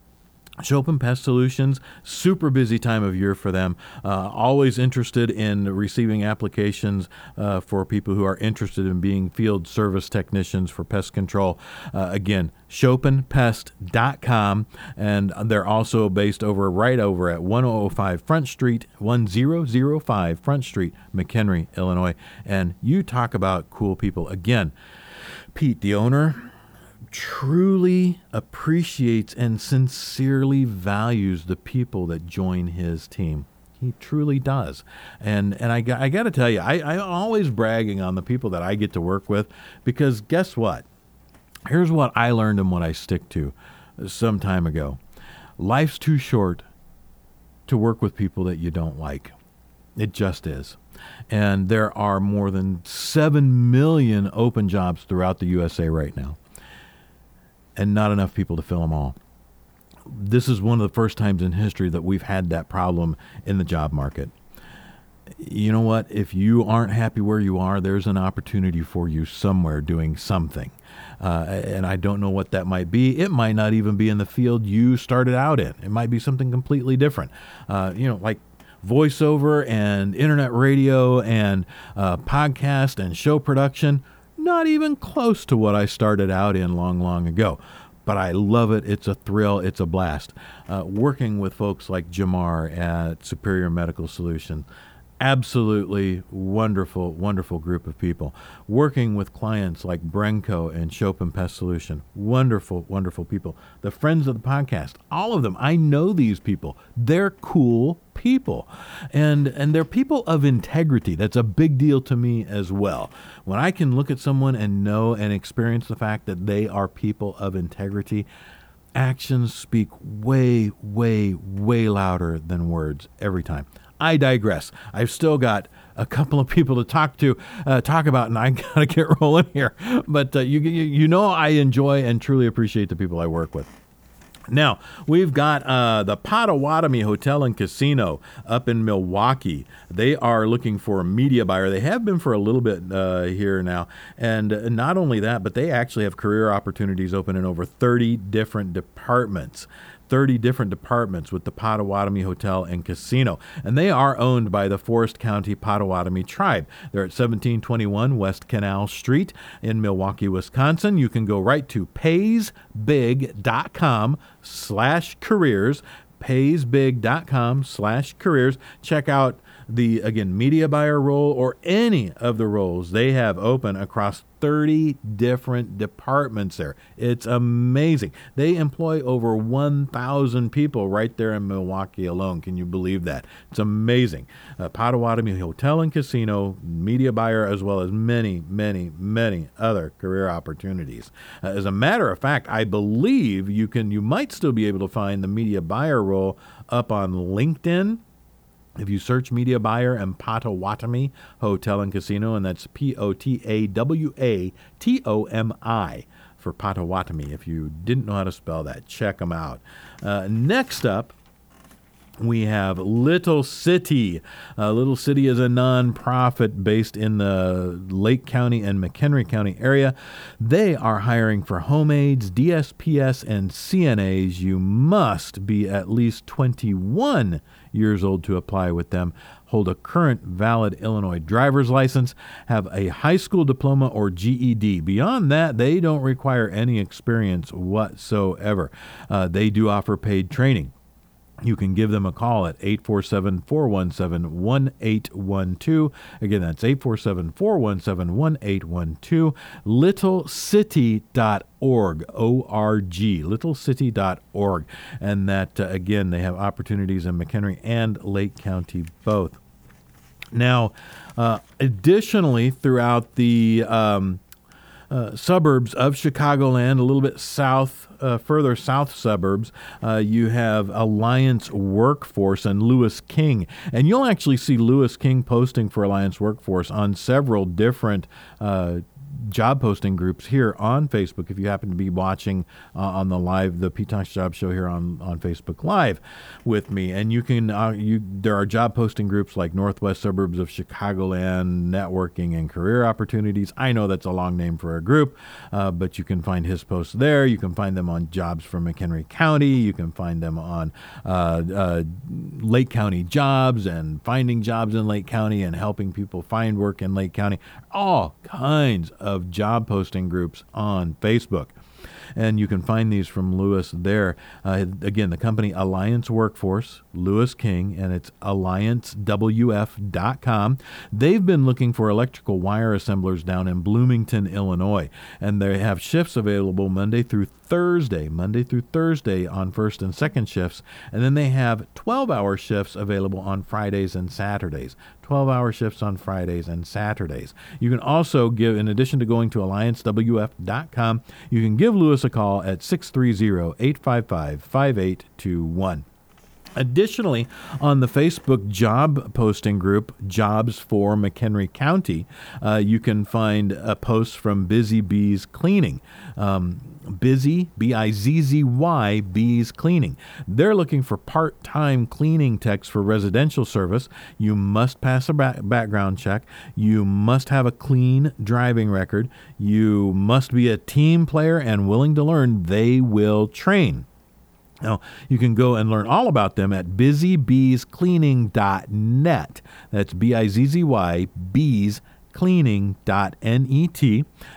Schopen Pest Solutions, super busy time of year for them. Uh, always interested in receiving applications uh, for people who are interested in being field service technicians for pest control. Uh, again, schopen pest dot com, and they're also based over right over at ten oh five Front Street, ten oh five Front Street, McHenry, Illinois. And you talk about cool people. Again, Pete, the owner, truly appreciates and sincerely values the people that join his team. He truly does. And and I, I got to tell you, I, I'm always bragging on the people that I get to work with, because guess what? Here's what I learned and what I stick to some time ago. Life's too short to work with people that you don't like. It just is. And there are more than seven million open jobs throughout the U S A right now, and not enough people to fill them all. This is one of the first times in history that we've had that problem in the job market. You know what? If you aren't happy where you are, there's an opportunity for you somewhere doing something. Uh, and I don't know what that might be. It might not even be in the field you started out in. It might be something completely different. Uh, you know, like voiceover and internet radio and uh, podcast and show production. Not even close to what I started out in long, long ago. But I love it. It's a thrill. It's a blast. Uh, working with folks like Jamar at Superior Medical Solutions, absolutely wonderful, wonderful group of people. Working with clients like Brenco and Schopen Pest Solution, wonderful, wonderful people. The friends of the podcast, all of them. I know these people. They're cool people, and and they're people of integrity. That's a big deal to me as well. When I can look at someone and know and experience the fact that they are people of integrity, actions speak way, way, way louder than words every time. I digress. I've still got a couple of people to talk to, uh, talk about, and I gotta get rolling here. But uh, you, you you know I enjoy and truly appreciate the people I work with. Now, we've got uh, the Potawatomi Hotel and Casino up in Milwaukee. They are looking for a media buyer. They have been for a little bit uh, here now. And not only that, but they actually have career opportunities open in over thirty different departments. thirty different departments with the Potawatomi Hotel and Casino. And they are owned by the Forest County Potawatomi Tribe. They're at seventeen twenty-one West Canal Street in Milwaukee, Wisconsin. You can go right to pays big dot com slash careers, pays big dot com slash careers. Check out the, again, media buyer role or any of the roles they have open across thirty different departments there. It's amazing. They employ over one thousand people right there in Milwaukee alone. Can you believe that? It's amazing. Uh, Potawatomi Hotel and Casino, media buyer, as well as many, many, many other career opportunities. Uh, as a matter of fact, I believe you can, you might still be able to find the media buyer role up on LinkedIn. If you search media buyer and Potawatomi Hotel and Casino, and that's P O T A W A T O M I for Potawatomi. If you didn't know how to spell that, check them out. Uh, next up, we have Little City. Uh, Little City is a nonprofit based in the Lake County and McHenry County area. They are hiring for home aides, D S P S, and C N As. You must be at least twenty-one years old to apply with them, hold a current valid Illinois driver's license, have a high school diploma or G E D. Beyond that, they don't require any experience whatsoever. Uh, they do offer paid training. You can give them a call at eight four seven, four one seven, one eight one two. Again, that's eight four seven, four one seven, one eight one two. little city dot org, O R G, little city dot org. And that, uh, again, they have opportunities in McHenry and Lake County both. Now, uh, additionally, throughout the um, uh, suburbs of Chicagoland, a little bit south, Uh, further south suburbs, uh, you have Alliance Workforce and Lewis King. And you'll actually see Lewis King posting for Alliance Workforce on several different uh, job posting groups here on Facebook if you happen to be watching uh, on the live, the Pete Talks Job Show here on, on Facebook Live with me. And you can, uh, you there are job posting groups like Northwest Suburbs of Chicagoland, Networking and Career Opportunities. I know that's a long name for a group, uh, but you can find his posts there. You can find them on jobs from McHenry County. You can find them on uh, uh, Lake County jobs and finding jobs in Lake County and helping people find work in Lake County. All kinds of job posting groups on Facebook. And you can find these from Lewis there. Uh, again, the company Alliance Workforce, Lewis King, and it's alliance w f dot com. They've been looking for electrical wire assemblers down in Bloomington, Illinois, and they have shifts available Monday through Thursday, Monday through Thursday on first and second shifts, and then they have twelve-hour shifts available on Fridays and Saturdays. twelve-hour shifts on Fridays and Saturdays. You can also give, in addition to going to alliance w f dot com, you can give Lewis a call at six three zero, eight five five, five eight two one. Additionally, on the Facebook job posting group, Jobs for McHenry County, uh, you can find a post from Busy Bees Cleaning. Um, Busy, B I Z Z Y, Bees Cleaning. They're looking for part-time cleaning techs for residential service. You must pass a ba- background check. You must have a clean driving record. You must be a team player and willing to learn. They will train. Now, you can go and learn all about them at busy bees cleaning dot net. That's B I Z Z Y, Bees Cleaning dot net.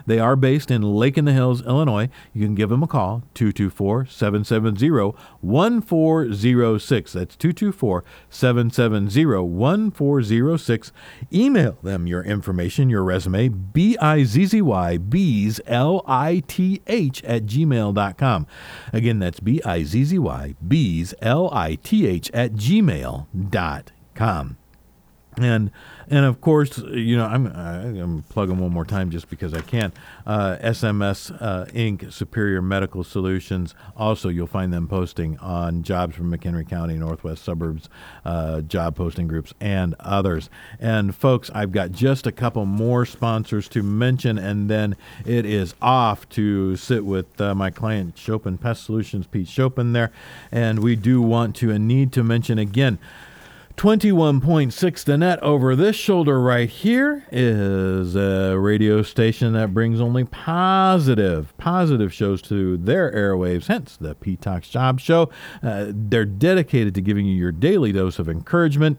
They are based in Lake in the Hills, Illinois. You can give them a call, two two four, seven seven zero, one four zero six. That's two two four, seven seven zero, one four zero six. Email them your information, your resume, B I Z Z Y, Bees, L I T H, at gmail dot com. Again, that's B I Z Z Y, Bees, L I T H, at gmail dot com. And and of course, you know, I'm I'm plugging one more time just because I can. Uh, S M S uh, Incorporated, Superior Medical Solutions. Also, you'll find them posting on jobs from McHenry County, Northwest Suburbs, uh, job posting groups, and others. And folks, I've got just a couple more sponsors to mention, and then it is off to sit with uh, my client, Schopen Pest Solutions, Pete Schopen there. And we do want to and need to mention again, twenty-one point six The Net over this shoulder right here is a radio station that brings only positive, positive shows to their airwaves, hence the Pete Talks Job Show. Uh, they're dedicated to giving you your daily dose of encouragement.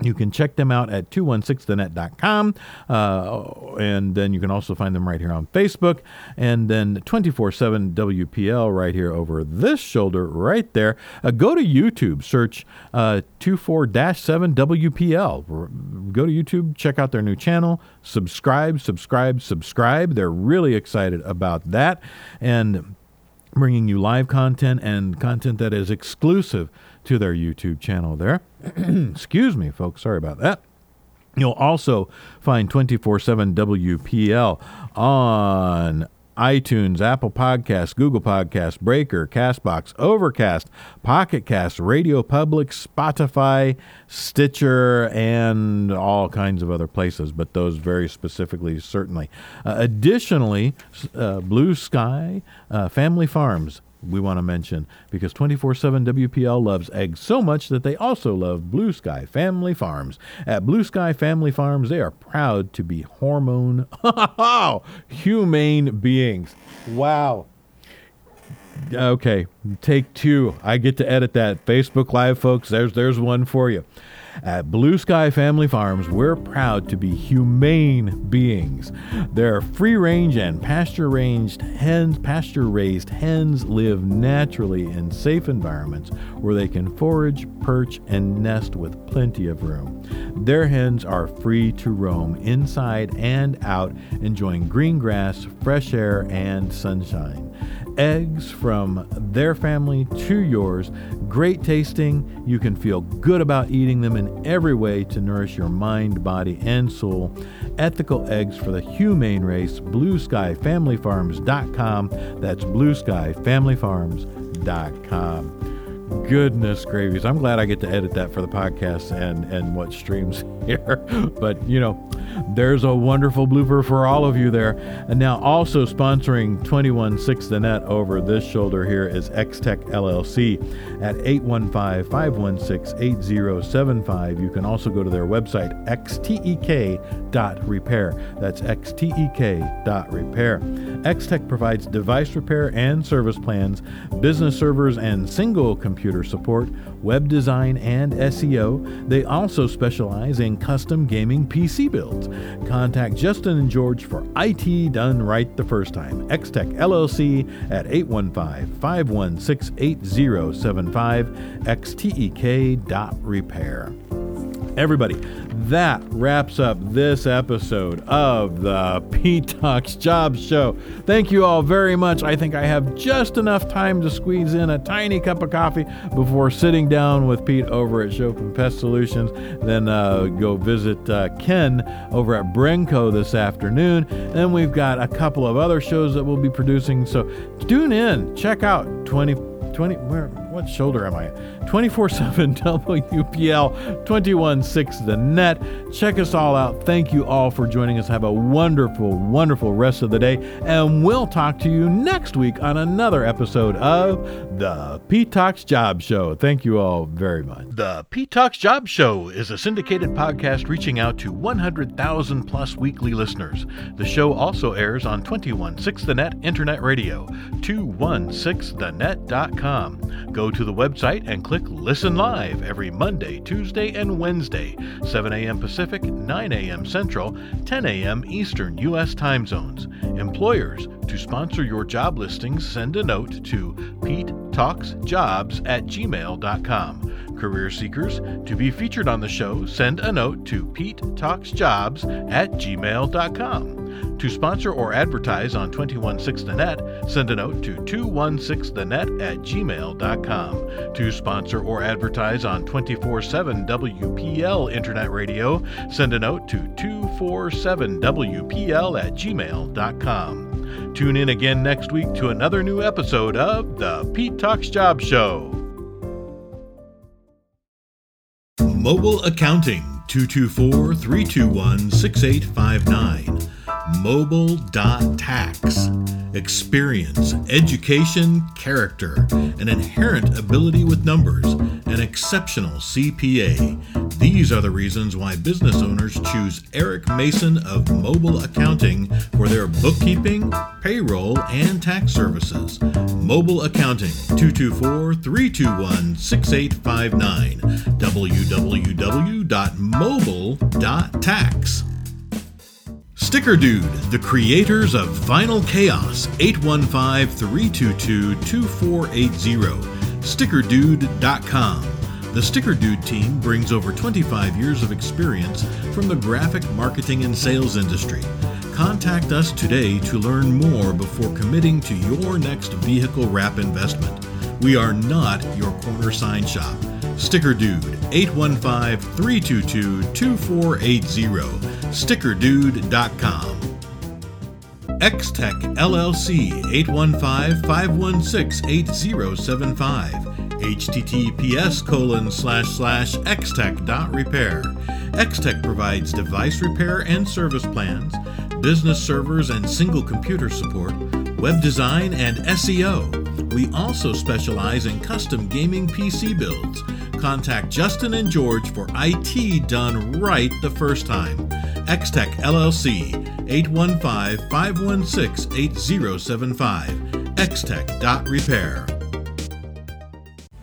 You can check them out at two one six the net dot com, uh, and then you can also find them right here on Facebook, and then twenty-four seven W P L right here over this shoulder right there. Uh, go to YouTube, search uh, twenty-four seven W P L. Go to YouTube, check out their new channel, subscribe, subscribe, subscribe. They're really excited about that, and bringing you live content and content that is exclusive to their YouTube channel there. Excuse me, folks. Sorry about that. You'll also find twenty-four seven W P L on iTunes, Apple Podcasts, Google Podcasts, Breaker, CastBox, Overcast, Pocket Cast, Radio Public, Spotify, Stitcher, and all kinds of other places, but those very specifically, certainly. Uh, additionally, uh, Blue Sky uh, Family Farms, we want to mention, because twenty-four seven W P L loves eggs so much that they also love Blue Sky Family Farms. At Blue Sky Family Farms, they are proud to be hormone humane beings. Wow. Okay, take two. I get to edit that. Facebook Live, folks, there's there's one for you. At Blue Sky Family Farms, we're proud to be humane beings. Their free-range and pasture-raised hens, pasture-raised hens live naturally in safe environments where they can forage, perch, and nest with plenty of room. Their hens are free to roam inside and out, enjoying green grass, fresh air, and sunshine. Eggs from their family to yours, great tasting. You can feel good about eating them in every way to nourish your mind, body, and soul. Ethical eggs for the humane race, blue sky family farms dot com. That's blue sky family farms dot com. Goodness gravies. I'm glad I get to edit that for the podcast and, and what streams here. But, you know, there's a wonderful blooper for all of you there. And now also sponsoring two one six The Net over this shoulder here is XTech L L C at eight one five, five one six, eight zero seven five. You can also go to their website, x tech dot repair. That's x tech dot repair. XTech provides device repair and service plans, business servers and single computer support, web design and S E O. They also specialize in custom gaming P C builds. Contact Justin and George for I T done right the first time. XTech L L C at eight one five, five one six, eight zero seven five, x tech dot repair. Everybody, that wraps up this episode of the Pete Talks Job Show. Thank you all very much. I think I have just enough time to squeeze in a tiny cup of coffee before sitting down with Pete over at Schopen Pest Solutions. Then uh, go visit uh, Ken over at Brenco this afternoon. And we've got a couple of other shows that we'll be producing. So tune in. Check out twenty twenty. Where? What shoulder am I? twenty-four seven W P L, two one six The Net. Check us all out. Thank you all for joining us. Have a wonderful, wonderful rest of the day. And we'll talk to you next week on another episode of the Pete Talks Job Show. Thank you all very much. The Pete Talks Job Show is a syndicated podcast reaching out to one hundred thousand plus weekly listeners. The show also airs on two one six The Net Internet Radio, two one six the net dot com. Go to the website and click Listen Live every Monday, Tuesday, and Wednesday, seven a.m. Pacific, nine a.m. Central, ten a.m. Eastern U S time zones. Employers, to sponsor your job listings, send a note to pete talks jobs at gmail dot com. Career seekers, to be featured on the show, send a note to pete talks jobs at gmail dot com. To sponsor or advertise on two one six The Net, send a note to two one six the net at gmail dot com. To sponsor or advertise on twenty-four seven W P L Internet Radio, send a note to two four seven W P L at gmail dot com. Tune in again next week to another new episode of The Pete Talks Job Show. Mobile Accounting, two two four, three two one, six eight five nine. Mobile.tax. Experience, education, character, an inherent ability with numbers, an exceptional C P A. These are the reasons why business owners choose Eric Mason of Mobile Accounting for their bookkeeping, payroll, and tax services. Mobile Accounting, two two four, three two one, six eight five nine, w w w dot mobile dot tax. Sticker Dude, the creators of Vinyl Chaos, eight one five, three two two, two four eight zero, sticker dude dot com. The Sticker Dude team brings over twenty-five years of experience from the graphic marketing and sales industry. Contact us today to learn more before committing to your next vehicle wrap investment. We are not your corner sign shop. Sticker Dude, eight one five, three two two, two four eight zero, sticker dude dot com. XTech L L C, eight one five, five one six, eight zero seven five, https colon slash slash xtech.repair. XTech provides device repair and service plans, business servers and single computer support, web design and S E O. We also specialize in custom gaming P C builds. Contact Justin and George for I T done right the first time. XTech L L C, eight one five, five one six, eight zero seven five, xtech.repair.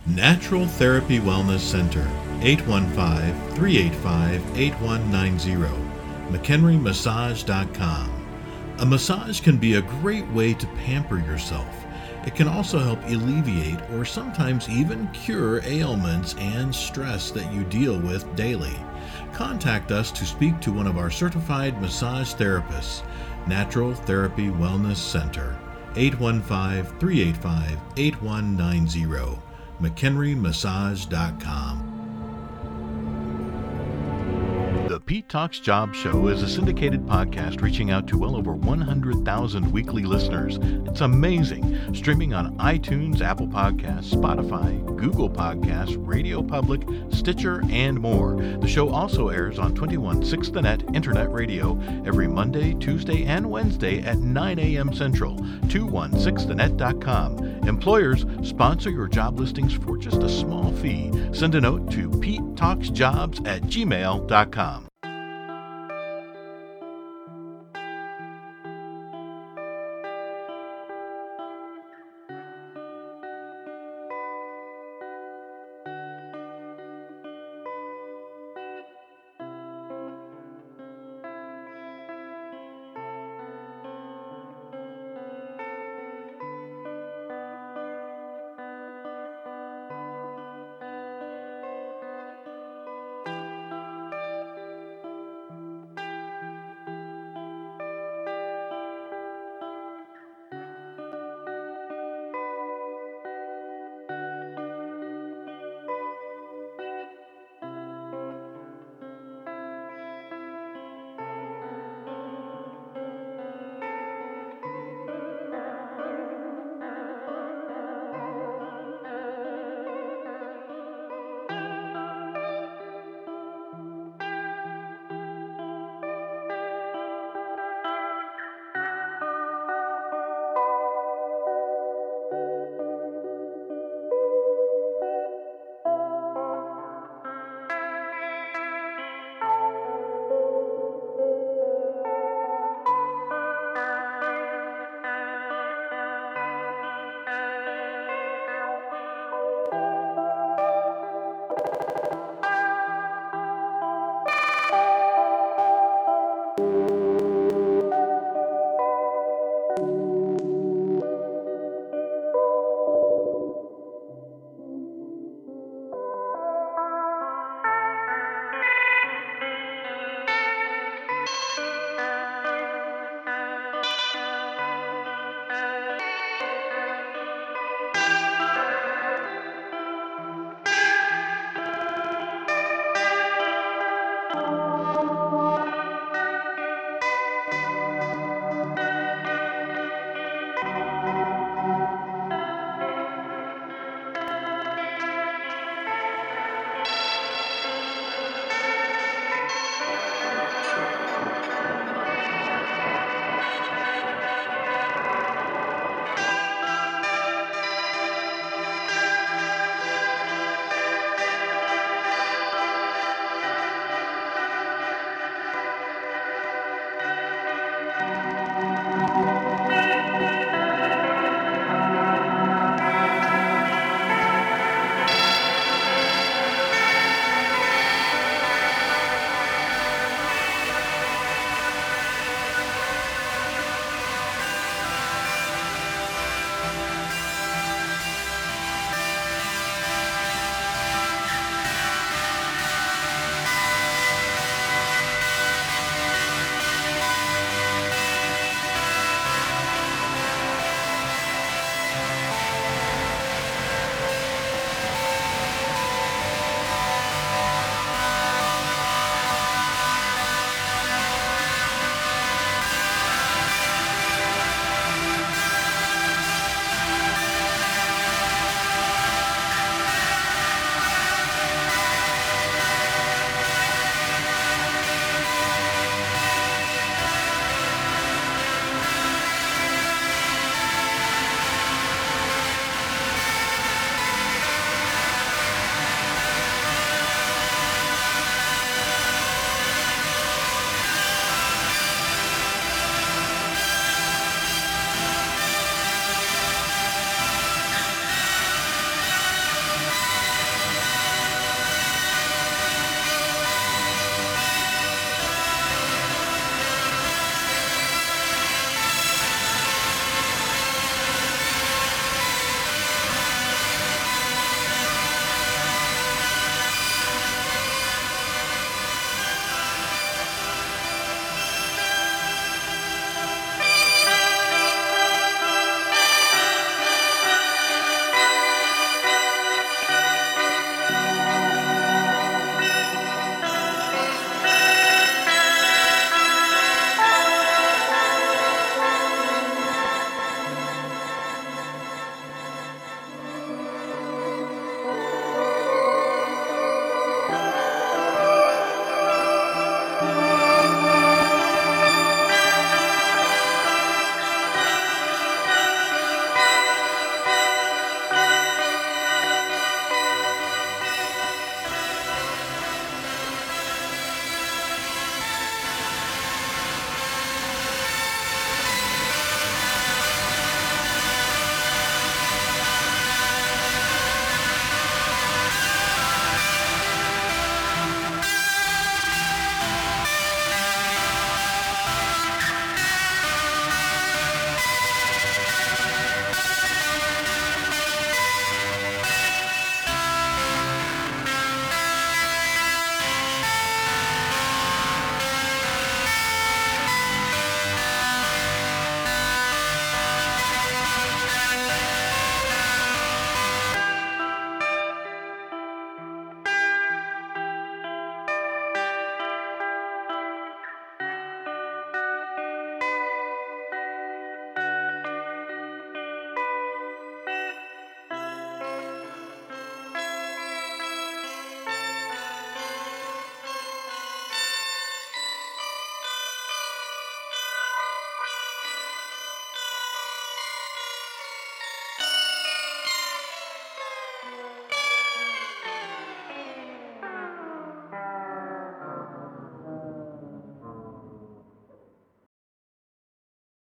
Natural Therapy Wellness Center, eight one five, three eight five, eight one nine zero, McHenry Massage dot com. A massage can be a great way to pamper yourself. It can also help alleviate or sometimes even cure ailments and stress that you deal with daily. Contact us to speak to one of our certified massage therapists. Natural Therapy Wellness Center, eight one five, three eight five, eight one nine zero, McHenry Massage dot com. Pete Talks Job Show is a syndicated podcast reaching out to well over one hundred thousand weekly listeners. It's amazing. Streaming on iTunes, Apple Podcasts, Spotify, Google Podcasts, Radio Public, Stitcher, and more. The show also airs on two sixteen The Net Internet Radio every Monday, Tuesday, and Wednesday at nine a.m. Central, two sixteen the net dot com. Employers, sponsor your job listings for just a small fee. Send a note to Pete Talks Jobs at gmail dot com.